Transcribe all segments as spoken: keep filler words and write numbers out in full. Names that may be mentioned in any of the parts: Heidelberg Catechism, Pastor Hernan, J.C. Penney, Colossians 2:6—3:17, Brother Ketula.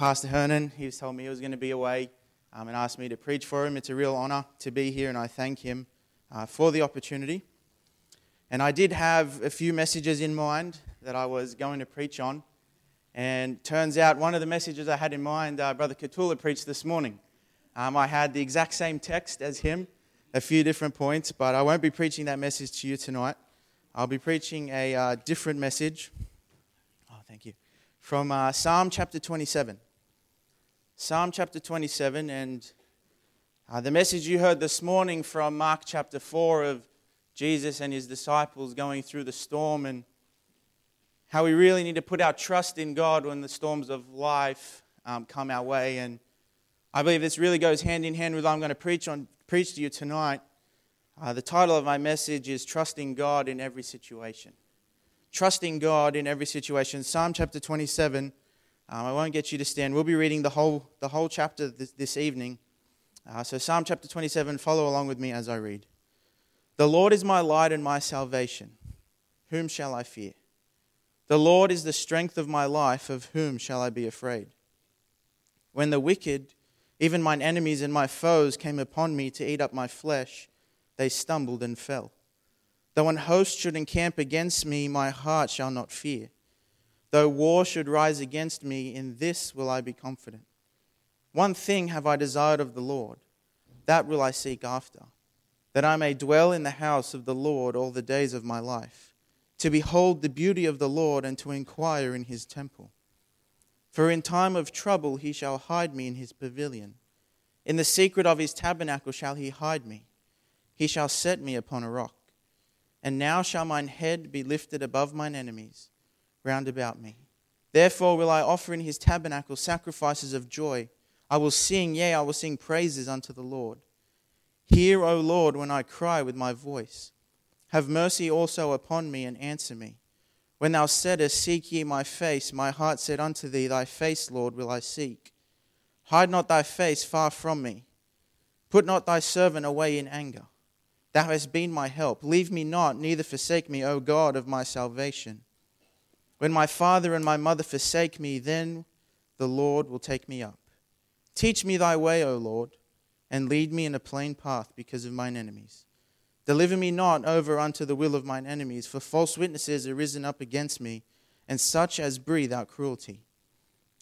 Pastor Hernan. He was telling me he was going to be away um, and asked me to preach for him. It's a real honor to be here, and I thank him uh, for the opportunity. And I did have a few messages in mind that I was going to preach on, and turns out one of the messages I had in mind, uh, Brother Ketula preached this morning. Um, I had the exact same text as him, a few different points, but I won't be preaching that message to you tonight. I'll be preaching a uh, different message. Oh, thank you. From uh, Psalm chapter twenty-seven. Psalm chapter twenty-seven, and uh, the message you heard this morning from Mark chapter four of Jesus and his disciples going through the storm, and how we really need to put our trust in God when the storms of life um, come our way. And I believe this really goes hand in hand with what I'm going to preach on, preach to you tonight. Uh, the title of my message is Trusting God in Every Situation. Trusting God in every situation. Psalm chapter twenty-seven. Um, I won't get you to stand. We'll be reading the whole the whole chapter this, this evening. Uh, so Psalm chapter twenty-seven, follow along with me as I read. The Lord is my light and my salvation. Whom shall I fear? The Lord is the strength of my life. Of whom shall I be afraid? When the wicked, even mine enemies and my foes, came upon me to eat up my flesh, they stumbled and fell. Though an host should encamp against me, my heart shall not fear. Though war should rise against me, in this will I be confident. One thing have I desired of the Lord, that will I seek after, that I may dwell in the house of the Lord all the days of my life, to behold the beauty of the Lord and to inquire in his temple. For in time of trouble he shall hide me in his pavilion. In the secret of his tabernacle shall he hide me. He shall set me upon a rock. And now shall mine head be lifted above mine enemies round about me. Therefore will I offer in his tabernacle sacrifices of joy. I will sing, yea, I will sing praises unto the Lord. Hear, O Lord, when I cry with my voice. Have mercy also upon me and answer me. When thou saidest, seek ye my face, my heart said unto thee, thy face, Lord, will I seek. Hide not thy face far from me. Put not thy servant away in anger. Thou hast been my help. Leave me not, neither forsake me, O God of my salvation. When my father and my mother forsake me, then the Lord will take me up. Teach me thy way, O Lord, and lead me in a plain path because of mine enemies. Deliver me not over unto the will of mine enemies, for false witnesses are risen up against me, and such as breathe out cruelty.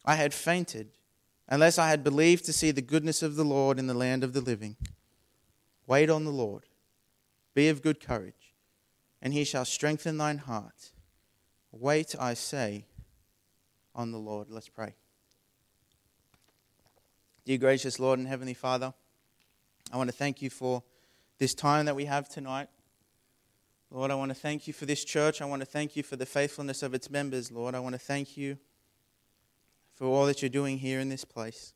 I had fainted, unless I had believed to see the goodness of the Lord in the land of the living. Wait on the Lord. Be of good courage, and he shall strengthen thine heart. Wait, I say, on the Lord. Let's pray. Dear gracious Lord and Heavenly Father, I want to thank you for this time that we have tonight. Lord, I want to thank you for this church. I want to thank you for the faithfulness of its members, Lord. I want to thank you for all that you're doing here in this place.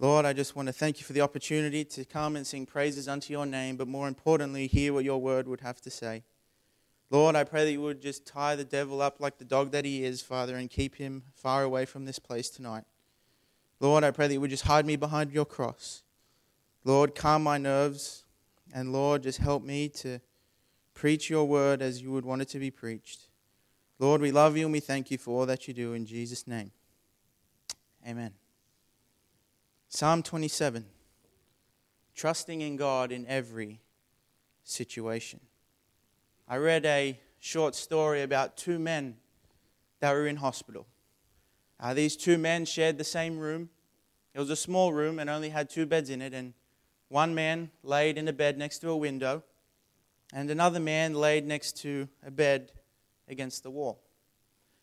Lord, I just want to thank you for the opportunity to come and sing praises unto your name, but more importantly, hear what your word would have to say. Lord, I pray that you would just tie the devil up like the dog that he is, Father, and keep him far away from this place tonight. Lord, I pray that you would just hide me behind your cross. Lord, calm my nerves, and Lord, just help me to preach your word as you would want it to be preached. Lord, we love you and we thank you for all that you do in Jesus' name. Amen. Psalm twenty-seven, trusting in God in every situation. I read a short story about two men that were in hospital. Uh, these two men shared the same room. It was a small room and only had two beds in it. And one man laid in a bed next to a window, and another man laid next to a bed against the wall.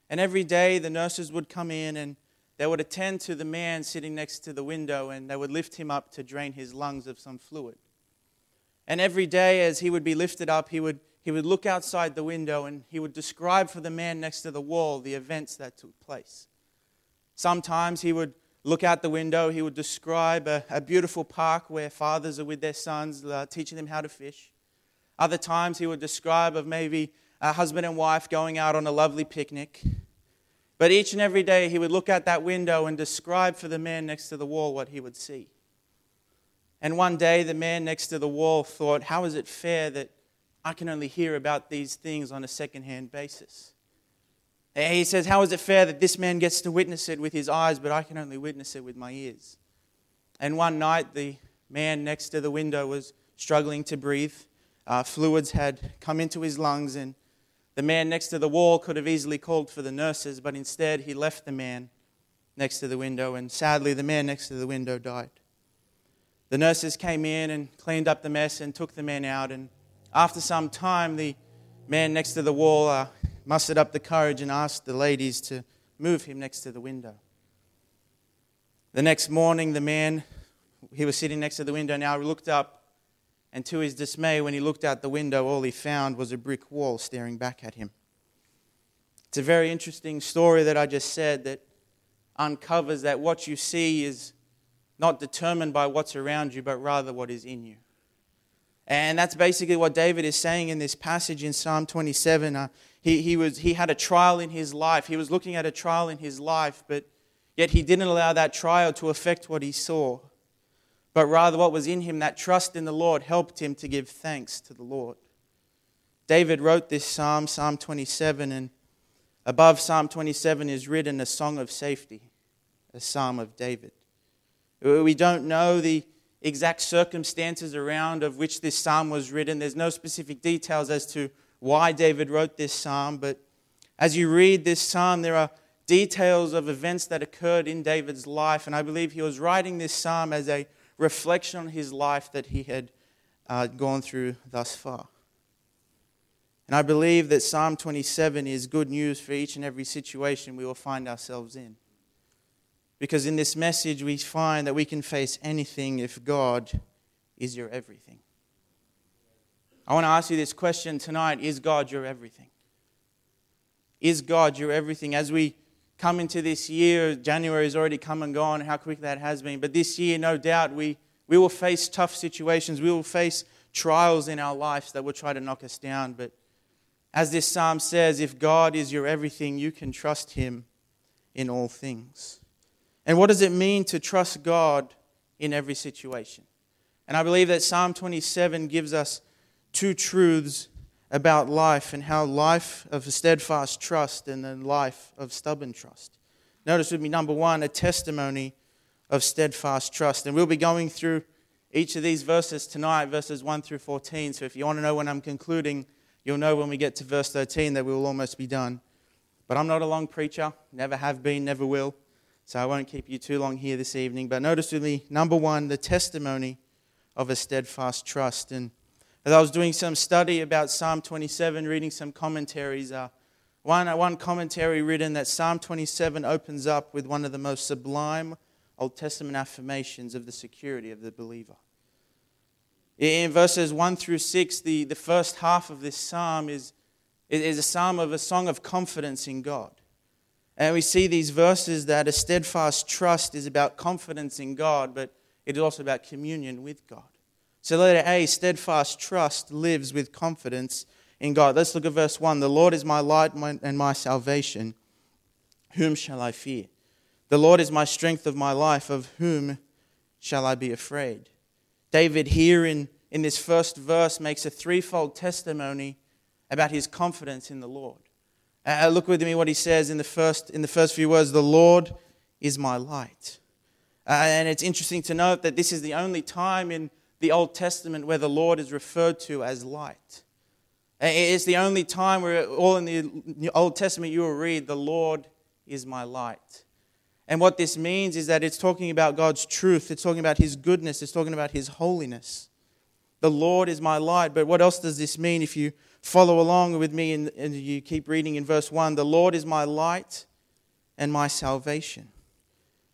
And every day the nurses would come in and they would attend to the man sitting next to the window, and they would lift him up to drain his lungs of some fluid. And every day as he would be lifted up, he would, he would look outside the window and he would describe for the man next to the wall the events that took place. Sometimes he would look out the window, he would describe a, a beautiful park where fathers are with their sons, uh, teaching them how to fish. Other times he would describe of maybe a husband and wife going out on a lovely picnic. But each and every day he would look out that window and describe for the man next to the wall what he would see. And one day the man next to the wall thought, how is it fair that I can only hear about these things on a secondhand basis? He says, how is it fair that this man gets to witness it with his eyes, but I can only witness it with my ears? And one night, the man next to the window was struggling to breathe. Uh, fluids had come into his lungs, and the man next to the wall could have easily called for the nurses, but instead he left the man next to the window, and sadly, the man next to the window died. The nurses came in and cleaned up the mess and took the man out, and after some time, the man next to the wall uh, mustered up the courage and asked the ladies to move him next to the window. The next morning, the man, he was sitting next to the window now, looked up, and to his dismay, when he looked out the window, all he found was a brick wall staring back at him. It's a very interesting story that I just said that uncovers that what you see is not determined by what's around you, but rather what is in you. And that's basically what David is saying in this passage in Psalm twenty-seven. Uh, he, he, was, he had a trial in his life. He was looking at a trial in his life, but yet he didn't allow that trial to affect what he saw. But rather what was in him, that trust in the Lord, helped him to give thanks to the Lord. David wrote this psalm, Psalm twenty-seven, and above Psalm twenty-seven is written a song of safety, a psalm of David. We don't know the exact circumstances around of which this psalm was written. There's no specific details as to why David wrote this psalm, but as you read this psalm, there are details of events that occurred in David's life, and I believe he was writing this psalm as a reflection on his life that he had uh, gone through thus far. And I believe that Psalm twenty-seven is good news for each and every situation we will find ourselves in. Because in this message, we find that we can face anything if God is your everything. I want to ask you this question tonight. Is God your everything? Is God your everything? As we come into this year, January has already come and gone, how quick that has been. But this year, no doubt, we, we will face tough situations. We will face trials in our lives that will try to knock us down. But as this psalm says, if God is your everything, you can trust Him in all things. And what does it mean to trust God in every situation? And I believe that Psalm twenty-seven gives us two truths about life and how life of steadfast trust and the life of stubborn trust. Notice with me, number one, a testimony of steadfast trust. And we'll be going through each of these verses tonight, verses one through fourteen. So if you want to know when I'm concluding, you'll know when we get to verse thirteen that we will almost be done. But I'm not a long preacher, never have been, never will. So I won't keep you too long here this evening. But notice with me, number one, the testimony of a steadfast trust. And as I was doing some study about Psalm twenty-seven, reading some commentaries, uh, one, one commentary written that Psalm twenty-seven opens up with one of the most sublime Old Testament affirmations of the security of the believer. In verses one through six, the, the first half of this psalm is, is a psalm of a song of confidence in God. And we see these verses that a steadfast trust is about confidence in God, but it is also about communion with God. So letter A, steadfast trust lives with confidence in God. Let's look at verse one. The Lord is my light and my salvation. Whom shall I fear? The Lord is my strength of my life. Of whom shall I be afraid? David here in, in this first verse makes a threefold testimony about his confidence in the Lord. Uh, look with me what he says in the first in the first few words. The Lord is my light. Uh, and it's interesting to note that this is the only time in the Old Testament where the Lord is referred to as light. It's the only time where all in the Old Testament you will read, the Lord is my light. And what this means is that it's talking about God's truth. It's talking about His goodness. It's talking about His holiness. The Lord is my light. But what else does this mean if you follow along with me and, and you keep reading in verse one. The Lord is my light and my salvation.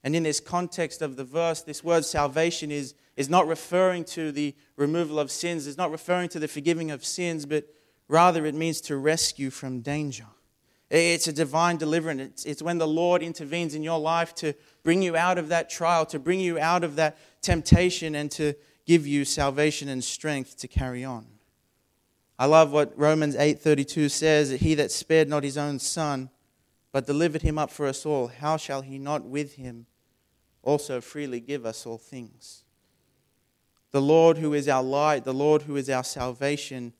And in this context of the verse, this word salvation is, is not referring to the removal of sins. It's not referring to the forgiving of sins, but rather it means to rescue from danger. It's a divine deliverance. It's, it's when the Lord intervenes in your life to bring you out of that trial, to bring you out of that temptation, and to give you salvation and strength to carry on. I love what Romans eight thirty-two says, that he that spared not his own son, but delivered him up for us all, how shall he not with him also freely give us all things? The Lord who is our light, the Lord who is our salvation,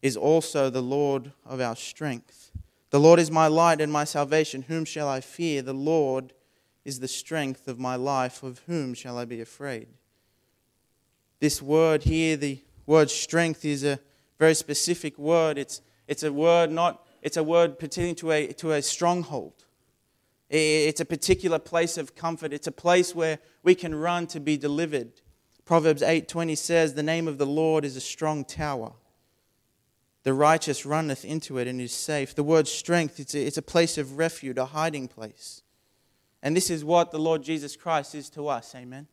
is also the Lord of our strength. The Lord is my light and my salvation. Whom shall I fear? The Lord is the strength of my life. Of whom shall I be afraid? This word here, the word strength, is a very specific word. It's it's a word not it's a word pertaining to a to a stronghold. It's a particular place of comfort. It's a place where we can run to be delivered. Proverbs eight twenty says, "The name of the Lord is a strong tower. The righteous runneth into it and is safe." The word strength, it's a, it's a place of refuge, a hiding place. And this is what the Lord Jesus Christ is to us. Amen.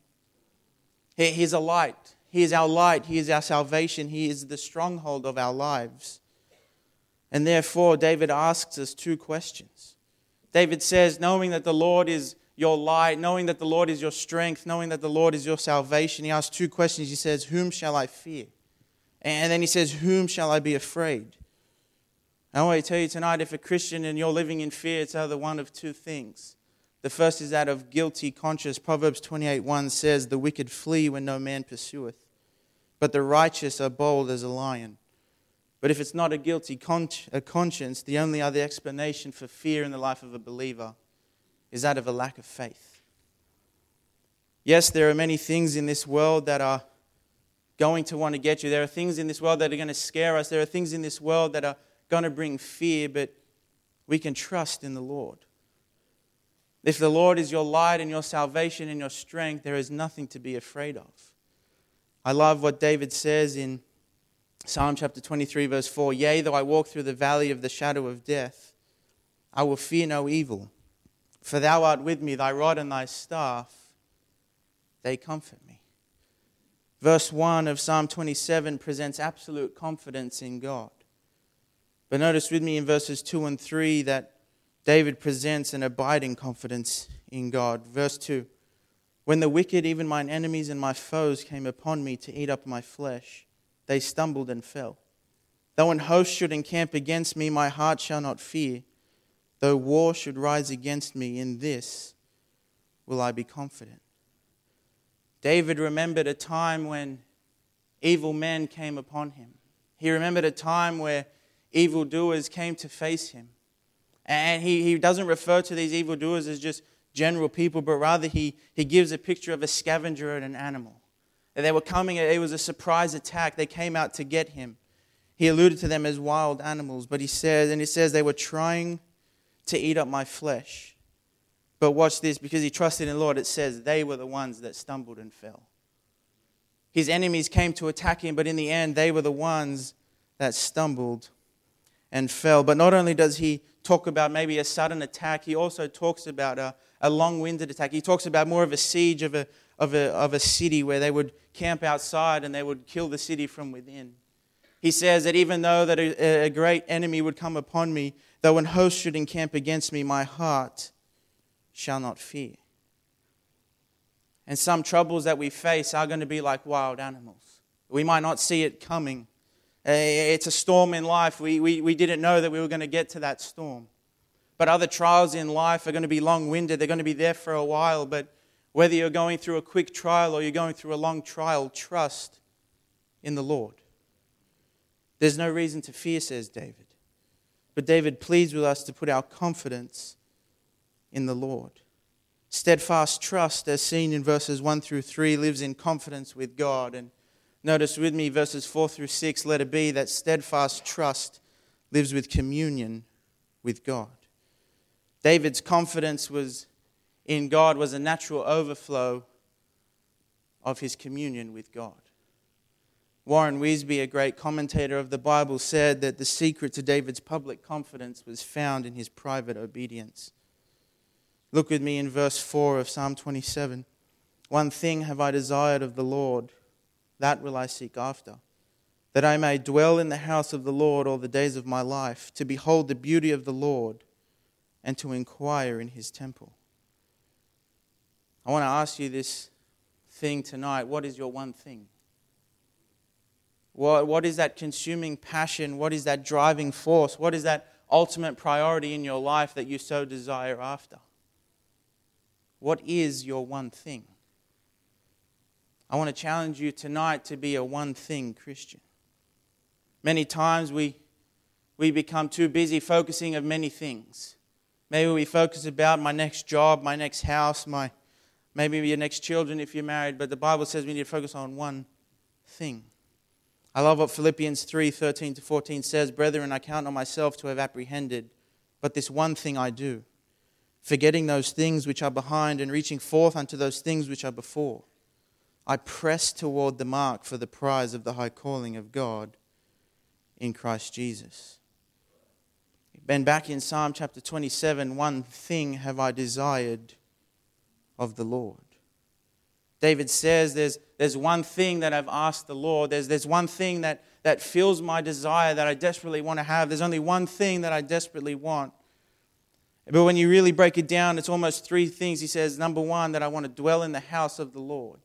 He, he's a light. He is our light. He is our salvation. He is the stronghold of our lives. And therefore, David asks us two questions. David says, knowing that the Lord is your light, knowing that the Lord is your strength, knowing that the Lord is your salvation, he asks two questions. He says, whom shall I fear? And then he says, whom shall I be afraid? I want to tell you tonight, if a Christian and you're living in fear, it's either one of two things. The first is that of guilty conscience. Proverbs twenty-eight one says, the wicked flee when no man pursueth, but the righteous are bold as a lion. But if it's not a guilty con- a conscience, the only other explanation for fear in the life of a believer is that of a lack of faith. Yes, there are many things in this world that are going to want to get you. There are things in this world that are going to scare us. There are things in this world that are going to bring fear, but we can trust in the Lord. If the Lord is your light and your salvation and your strength, there is nothing to be afraid of. I love what David says in Psalm chapter twenty-three, verse four, "Yea, though I walk through the valley of the shadow of death, I will fear no evil. For thou art with me, thy rod and thy staff, they comfort me." Verse one of Psalm twenty-seven presents absolute confidence in God. But notice with me in verses two and three that David presents an abiding confidence in God. Verse two, "When the wicked, even mine enemies and my foes, came upon me to eat up my flesh, they stumbled and fell. Though an host should encamp against me, my heart shall not fear. Though war should rise against me, in this will I be confident." David remembered a time when evil men came upon him. He remembered a time where evildoers came to face him. And he, he doesn't refer to these evildoers as just general people, but rather he, he gives a picture of a scavenger and an animal. And they were coming, it was a surprise attack. They came out to get him. He alluded to them as wild animals, but he says, and he says they were trying to eat up my flesh. But watch this, because he trusted in the Lord, it says they were the ones that stumbled and fell. His enemies came to attack him, but in the end, they were the ones that stumbled and fell. But not only does he talk about maybe a sudden attack, he also talks about a, a long-winded attack. He talks about more of a siege of a Of a, of a city where they would camp outside and they would kill the city from within. He says that even though that a, a great enemy would come upon me, though an host should encamp against me, my heart shall not fear. And some troubles that we face are going to be like wild animals. We might not see it coming. It's a storm in life. We, we, we didn't know that we were going to get to that storm. But other trials in life are going to be long-winded. They're going to be there for a while, but whether you're going through a quick trial or you're going through a long trial, trust in the Lord. There's no reason to fear, says David. But David pleads with us to put our confidence in the Lord. Steadfast trust, as seen in verses one through three, lives in confidence with God. And notice with me, verses four through six, let it be that steadfast trust lives with communion with God. David's confidence was in God was a natural overflow of his communion with God. Warren Wiersbe, a great commentator of the Bible, said that the secret to David's public confidence was found in his private obedience. Look with me in verse four of Psalm twenty-seven. "One thing have I desired of the Lord, that will I seek after, that I may dwell in the house of the Lord all the days of my life, to behold the beauty of the Lord and to inquire in his temple." I want to ask you this thing tonight. What is your one thing? What, what is that consuming passion? What is that driving force? What is that ultimate priority in your life that you so desire after? What is your one thing? I want to challenge you tonight to be a one thing Christian. Many times we we become too busy focusing on many things. Maybe we focus about my next job, my next house, my maybe your next children if you're married, but the Bible says we need to focus on one thing. I love what Philippians three, thirteen to fourteen says, "Brethren, I count on myself to have apprehended, but this one thing I do, forgetting those things which are behind and reaching forth unto those things which are before. I press toward the mark for the prize of the high calling of God in Christ Jesus." Then back in Psalm chapter twenty-seven, "One thing have I desired of the Lord." David says there's there's one thing that I've asked the Lord. There's there's one thing that, that fills my desire that I desperately want to have. There's only one thing that I desperately want. But when you really break it down, it's almost three things. He says, number one, that I want to dwell in the house of the Lord.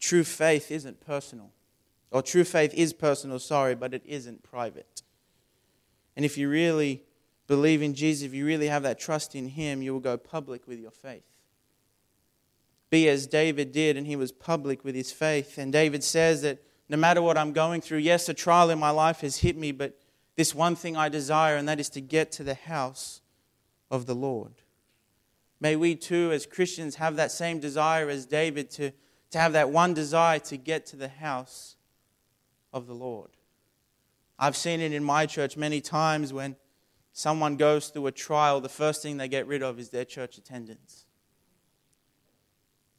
True faith isn't personal. Or true faith is personal, sorry, but it isn't private. And if you really believe in Jesus, if you really have that trust in Him, you will go public with your faith. Be as David did, and he was public with his faith. And David says that no matter what I'm going through, yes, a trial in my life has hit me, but this one thing I desire, and that is to get to the house of the Lord. May we too, as Christians, have that same desire as David, to, to have that one desire to get to the house of the Lord. I've seen it in my church many times when someone goes through a trial, the first thing they get rid of is their church attendance.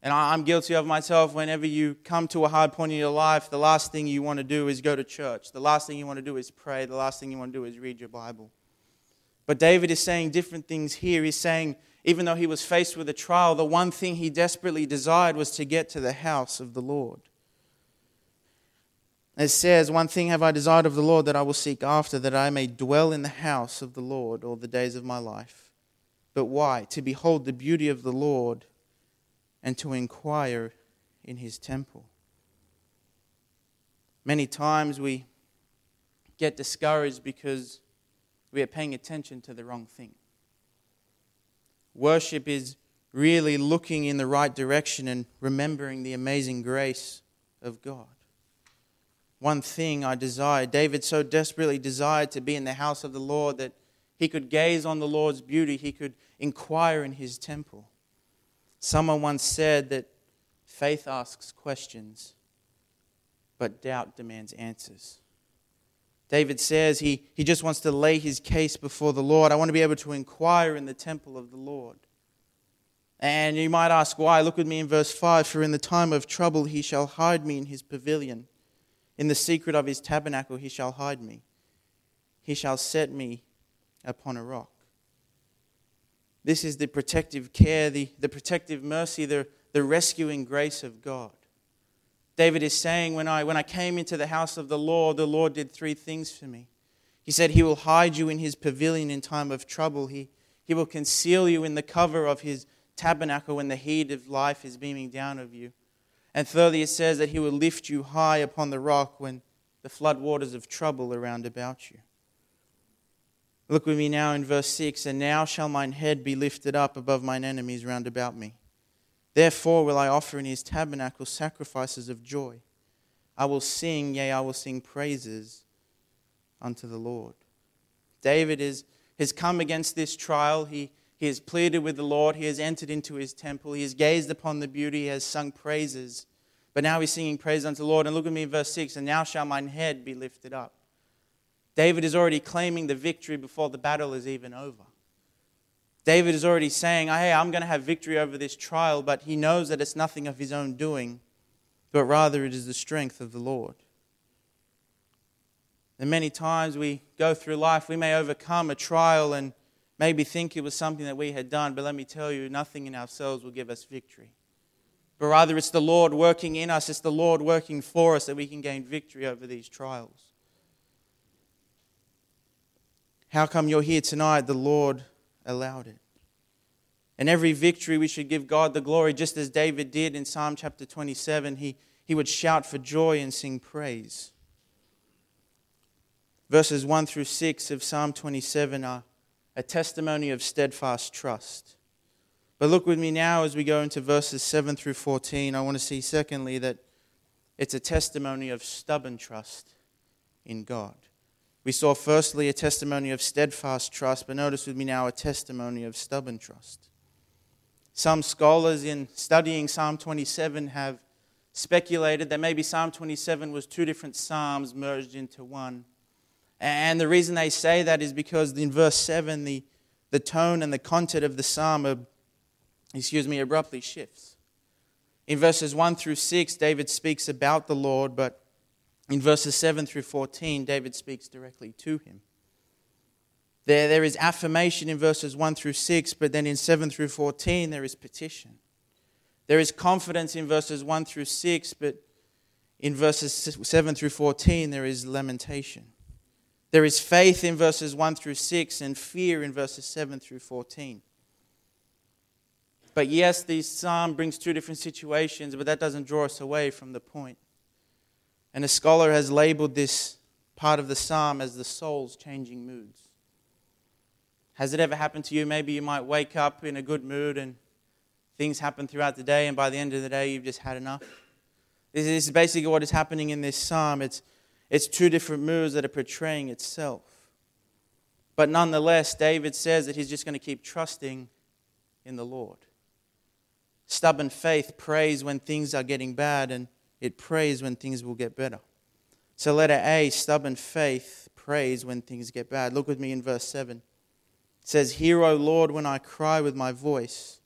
And I'm guilty of myself. Whenever you come to a hard point in your life, the last thing you want to do is go to church. The last thing you want to do is pray. The last thing you want to do is read your Bible. But David is saying different things here. He's saying, even though he was faced with a trial, the one thing he desperately desired was to get to the house of the Lord. It says, "One thing have I desired of the Lord that I will seek after, that I may dwell in the house of the Lord all the days of my life." But why? To behold the beauty of the Lord and to inquire in His temple. Many times we get discouraged because we are paying attention to the wrong thing. Worship is really looking in the right direction and remembering the amazing grace of God. One thing I desire. David so desperately desired to be in the house of the Lord that he could gaze on the Lord's beauty, he could inquire in His temple. Someone once said that faith asks questions, but doubt demands answers. David says he, he just wants to lay his case before the Lord. I want to be able to inquire in the temple of the Lord. And you might ask why. Look with me in verse five. "For in the time of trouble He shall hide me in His pavilion. In the secret of His tabernacle He shall hide me. He shall set me upon a rock." This is the protective care, the, the protective mercy, the, the rescuing grace of God. David is saying, when I, when I came into the house of the Lord, the Lord did three things for me. He said, He will hide you in His pavilion in time of trouble. He, he will conceal you in the cover of His tabernacle when the heat of life is beaming down of you. And thirdly, it says that He will lift you high upon the rock when the flood waters of trouble are round about you. Look with me now in verse six. "And now shall mine head be lifted up above mine enemies round about me. Therefore will I offer in His tabernacle sacrifices of joy. I will sing, yea, I will sing praises unto the Lord." David is, has come against this trial. He, he has pleaded with the Lord. He has entered into His temple. He has gazed upon the beauty. He has sung praises. But now he's singing praise unto the Lord. And look at me in verse six. "And now shall mine head be lifted up." David is already claiming the victory before the battle is even over. David is already saying, hey, I'm going to have victory over this trial, but he knows that it's nothing of his own doing, but rather it is the strength of the Lord. And many times we go through life, we may overcome a trial and maybe think it was something that we had done, but let me tell you, nothing in ourselves will give us victory. But rather it's the Lord working in us, it's the Lord working for us that we can gain victory over these trials. How come you're here tonight? The Lord allowed it. And every victory we should give God the glory, just as David did in Psalm chapter twenty-seven. He, he would shout for joy and sing praise. Verses one through six of Psalm twenty-seven are a testimony of steadfast trust. But look with me now as we go into verses seven through fourteen. I want to see secondly that it's a testimony of stubborn trust in God. We saw firstly a testimony of steadfast trust, but notice with me now a testimony of stubborn trust. Some scholars in studying Psalm twenty-seven have speculated that maybe Psalm twenty-seven was two different psalms merged into one. And the reason they say that is because in verse seven, the, the tone and the content of the psalm are, excuse me, abruptly shifts. In verses one through six, David speaks about the Lord, but in verses seven through fourteen, David speaks directly to him. There, there is affirmation in verses one through six, but then in seven through fourteen, there is petition. There is confidence in verses one through six, but in verses seven through fourteen, there is lamentation. There is faith in verses one through six and fear in verses seven through fourteen. But yes, the psalm brings two different situations, but that doesn't draw us away from the point. And a scholar has labeled this part of the psalm as the soul's changing moods. Has it ever happened to you? Maybe you might wake up in a good mood and things happen throughout the day, and by the end of the day, you've just had enough. This is basically what is happening in this psalm. It's, it's two different moods that are portraying itself. But nonetheless, David says that he's just going to keep trusting in the Lord. Stubborn faith prays when things are getting bad, and it prays when things will get better. So letter A, stubborn faith prays when things get bad. Look with me in verse seven. It says, "Hear, O Lord, when I cry with my voice.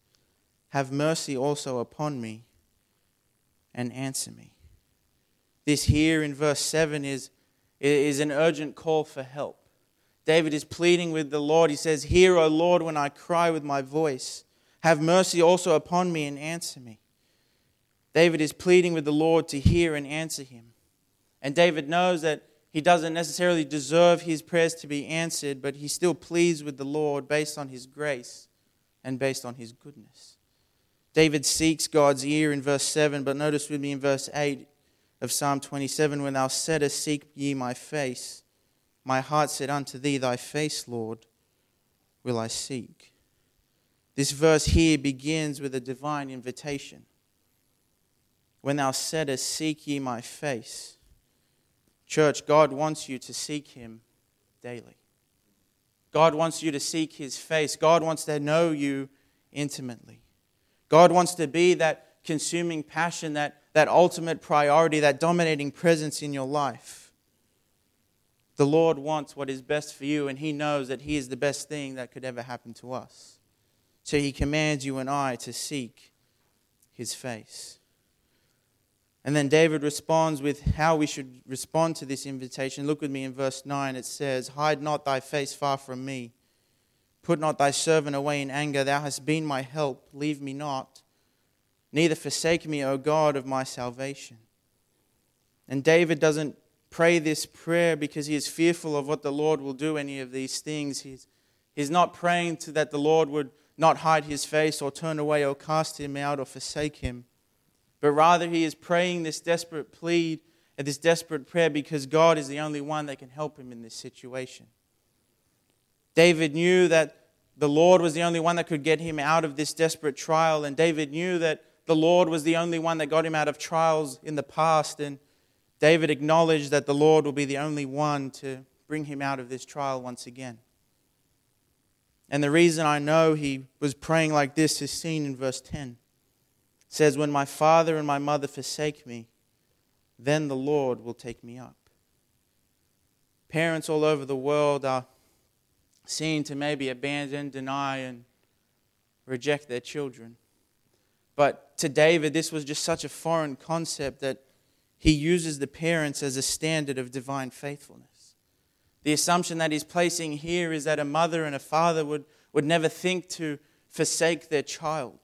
Have mercy also upon me and answer me." This here in verse seven is, is an urgent call for help. David is pleading with the Lord. He says, "Hear, O Lord, when I cry with my voice. Have mercy also upon me and answer me." David is pleading with the Lord to hear and answer him. And David knows that he doesn't necessarily deserve his prayers to be answered, but he still pleads with the Lord based on his grace and based on his goodness. David seeks God's ear in verse seven, but notice with me in verse eight of Psalm twenty-seven, "When thou saidest, seek ye my face, my heart said unto thee, thy face, Lord, will I seek." This verse here begins with a divine invitation. When thou saidest, seek ye my face. Church, God wants you to seek him daily. God wants you to seek his face. God wants to know you intimately. God wants to be that consuming passion, that, that ultimate priority, that dominating presence in your life. The Lord wants what is best for you, and he knows that he is the best thing that could ever happen to us. So he commands you and I to seek his face. And then David responds with how we should respond to this invitation. Look with me in verse nine. It says, "Hide not thy face far from me. Put not thy servant away in anger. Thou hast been my help. Leave me not. Neither forsake me, O God of my salvation." And David doesn't pray this prayer because he is fearful of what the Lord will do any of these things. He's, he's not praying to that the Lord would not hide his face or turn away or cast him out or forsake him. But rather he is praying this desperate plea and this desperate prayer because God is the only one that can help him in this situation. David knew that the Lord was the only one that could get him out of this desperate trial, and David knew that the Lord was the only one that got him out of trials in the past, and David acknowledged that the Lord will be the only one to bring him out of this trial once again. And the reason I know he was praying like this is seen in verse ten. It says, "When my father and my mother forsake me, then the Lord will take me up." Parents all over the world are seen to maybe abandon, deny, and reject their children. But to David, this was just such a foreign concept that he uses the parents as a standard of divine faithfulness. The assumption that he's placing here is that a mother and a father would, would never think to forsake their child.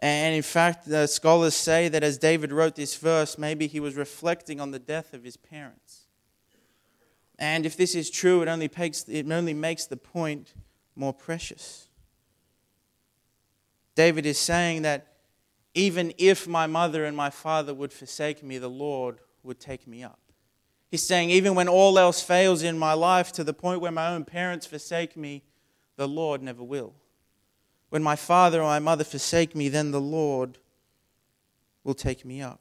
And in fact, the scholars say that as David wrote this verse, maybe he was reflecting on the death of his parents. And if this is true, it only makes, it only makes the point more precious. David is saying that even if my mother and my father would forsake me, the Lord would take me up. He's saying even when all else fails in my life to the point where my own parents forsake me, the Lord never will. When my father or my mother forsake me, then the Lord will take me up.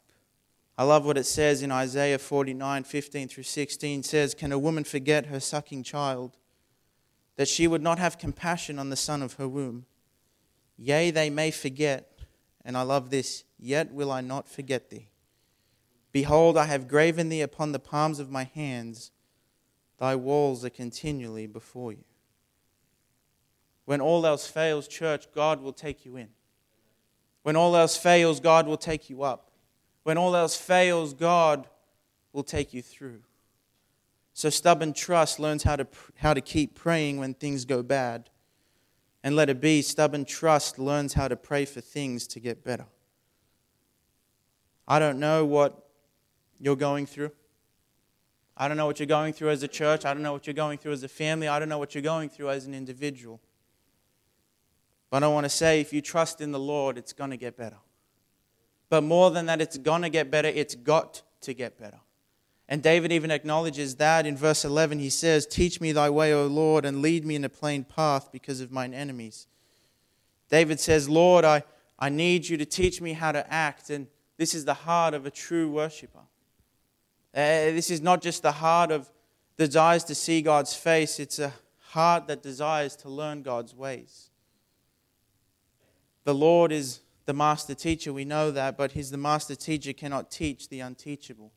I love what it says in Isaiah forty-nine, fifteen through sixteen. Says, can a woman forget her sucking child, that she would not have compassion on the son of her womb? Yea, they may forget, and I love this, yet will I not forget thee. Behold, I have graven thee upon the palms of my hands. Thy walls are continually before you. When all else fails, church, God will take you in. When all else fails, God will take you up. When all else fails, God will take you through. So stubborn trust learns how to how to keep praying when things go bad. And let it be, stubborn trust learns how to pray for things to get better. I don't know what you're going through. I don't know what you're going through as a church. I don't know what you're going through as a family. I don't know what you're going through as an individual. But I want to say, if you trust in the Lord, it's going to get better. But more than that, it's going to get better. It's got to get better. And David even acknowledges that in verse eleven. He says, teach me thy way, O Lord, and lead me in a plain path because of mine enemies. David says, Lord, I, I need you to teach me how to act. And this is the heart of a true worshiper. Uh, this is not just the heart of desires to see God's face. It's a heart that desires to learn God's ways. The Lord is the master teacher. We know that, but He's the master teacher cannot teach the unteachable.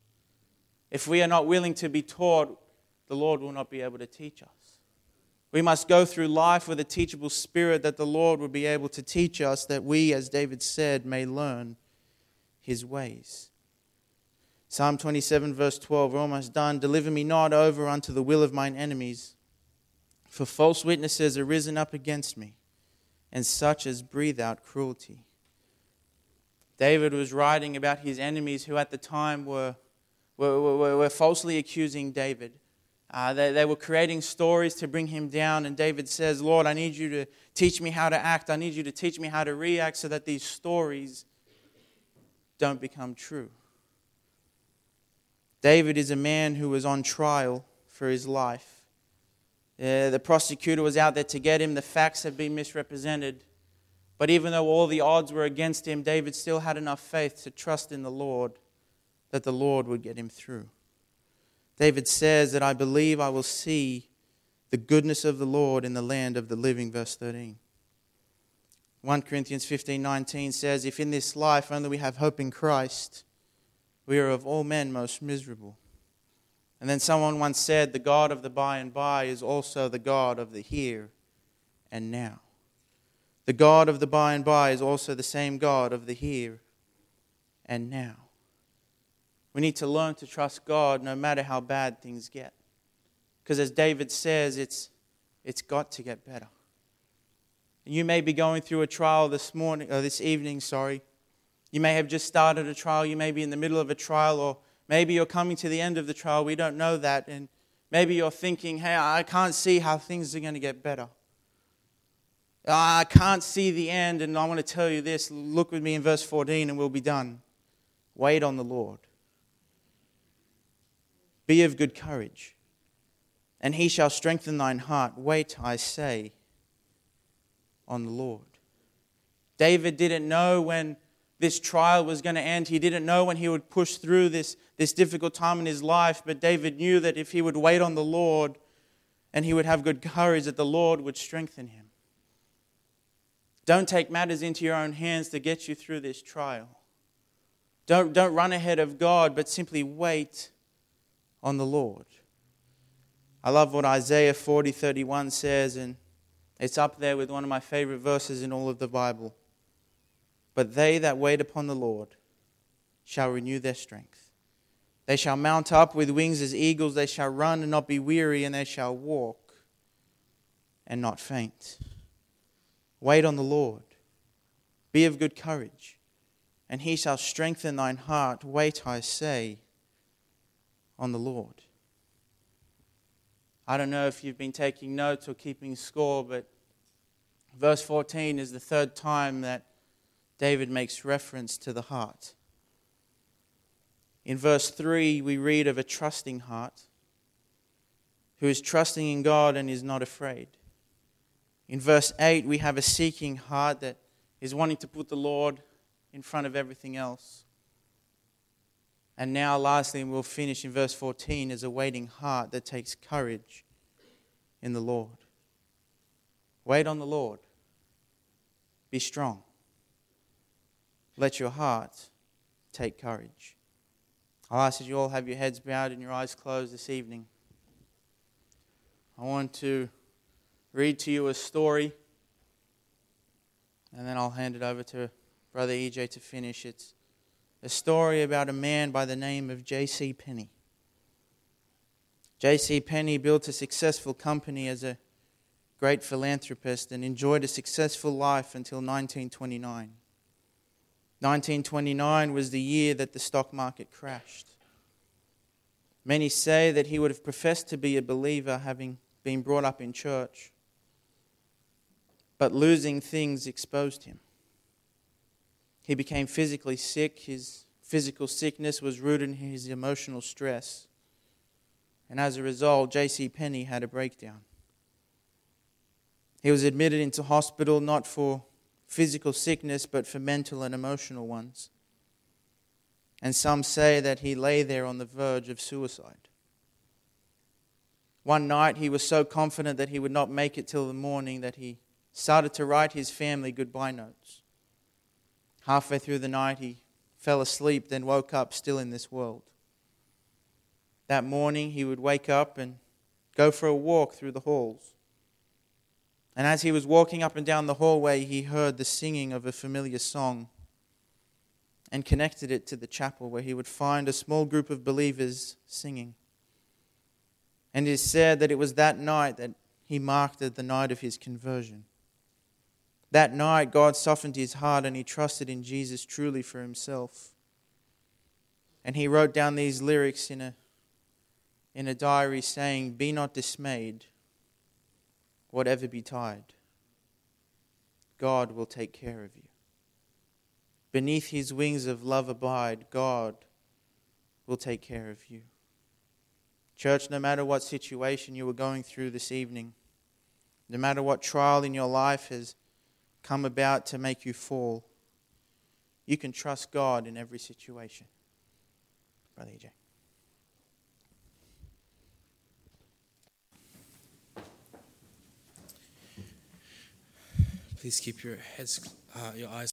If we are not willing to be taught, the Lord will not be able to teach us. We must go through life with a teachable spirit that the Lord will be able to teach us, that we, as David said, may learn His ways. Psalm twenty-seven, verse twelve, we're almost done. Deliver me not over unto the will of mine enemies, for false witnesses are risen up against me, and such as breathe out cruelty. David was writing about his enemies who at the time were, were, were, were falsely accusing David. Uh, they, they were creating stories to bring him down, and David says, Lord, I need you to teach me how to act. I need you to teach me how to react so that these stories don't become true. David is a man who was on trial for his life. Uh, the prosecutor was out there to get him. The facts had been misrepresented. But even though all the odds were against him, David still had enough faith to trust in the Lord, that the Lord would get him through. David says that I believe I will see the goodness of the Lord in the land of the living, verse thirteen. First Corinthians fifteen nineteen says, if in this life only we have hope in Christ, we are of all men most miserable. And then someone once said, the God of the by and by is also the God of the here and now. The God of the by and by is also the same God of the here and now. We need to learn to trust God no matter how bad things get. Because as David says, it's it's got to get better. You may be going through a trial this morning, or this evening, sorry. You may have just started a trial. You may be in the middle of a trial, or maybe you're coming to the end of the trial. We don't know that. And maybe you're thinking, hey, I can't see how things are going to get better. I can't see the end. And I want to tell you this. Look with me in verse fourteen and we'll be done. Wait on the Lord. Be of good courage, and He shall strengthen thine heart. Wait, I say, on the Lord. David didn't know when this trial was going to end. He didn't know when he would push through this, this difficult time in his life, but David knew that if he would wait on the Lord and he would have good courage, that the Lord would strengthen him. Don't take matters into your own hands to get you through this trial. Don't, don't run ahead of God, but simply wait on the Lord. I love what Isaiah forty thirty-one says, and it's up there with one of my favorite verses in all of the Bible. But they that wait upon the Lord shall renew their strength. They shall mount up with wings as eagles. They shall run and not be weary, and they shall walk and not faint. Wait on the Lord. Be of good courage, and He shall strengthen thine heart. Wait, I say, on the Lord. I don't know if you've been taking notes or keeping score, but verse fourteen is the third time that David makes reference to the heart. In verse three, we read of a trusting heart who is trusting in God and is not afraid. In verse eight, we have a seeking heart that is wanting to put the Lord in front of everything else. And now lastly, we'll finish in verse fourteen, as a waiting heart that takes courage in the Lord. Wait on the Lord. Be strong. Let your heart take courage. I'll ask that you all have your heads bowed and your eyes closed this evening. I want to read to you a story, and then I'll hand it over to Brother E J to finish. It's a story about a man by the name of J C. Penney. J C. Penney built a successful company as a great philanthropist and enjoyed a successful life until nineteen twenty-nine. nineteen twenty-nine was the year that the stock market crashed. Many say that he would have professed to be a believer, having been brought up in church, but losing things exposed him. He became physically sick. His physical sickness was rooted in his emotional stress. And as a result, J C. Penney had a breakdown. He was admitted into hospital not for physical sickness, but for mental and emotional ones. And some say that he lay there on the verge of suicide. One night he was so confident that he would not make it till the morning that he started to write his family goodbye notes. Halfway through the night he fell asleep, then woke up still in this world. That morning he would wake up and go for a walk through the halls. And as he was walking up and down the hallway, he heard the singing of a familiar song and connected it to the chapel where he would find a small group of believers singing. And it is said that it was that night that he marked the night of his conversion. That night, God softened his heart and he trusted in Jesus truly for himself. And he wrote down these lyrics in a, in a diary saying, "Be not dismayed. Whatever betide, God will take care of you. Beneath his wings of love abide, God will take care of you." Church, no matter what situation you are going through this evening, no matter what trial in your life has come about to make you fall, you can trust God in every situation. Brother E J. Please keep your heads, uh, your eyes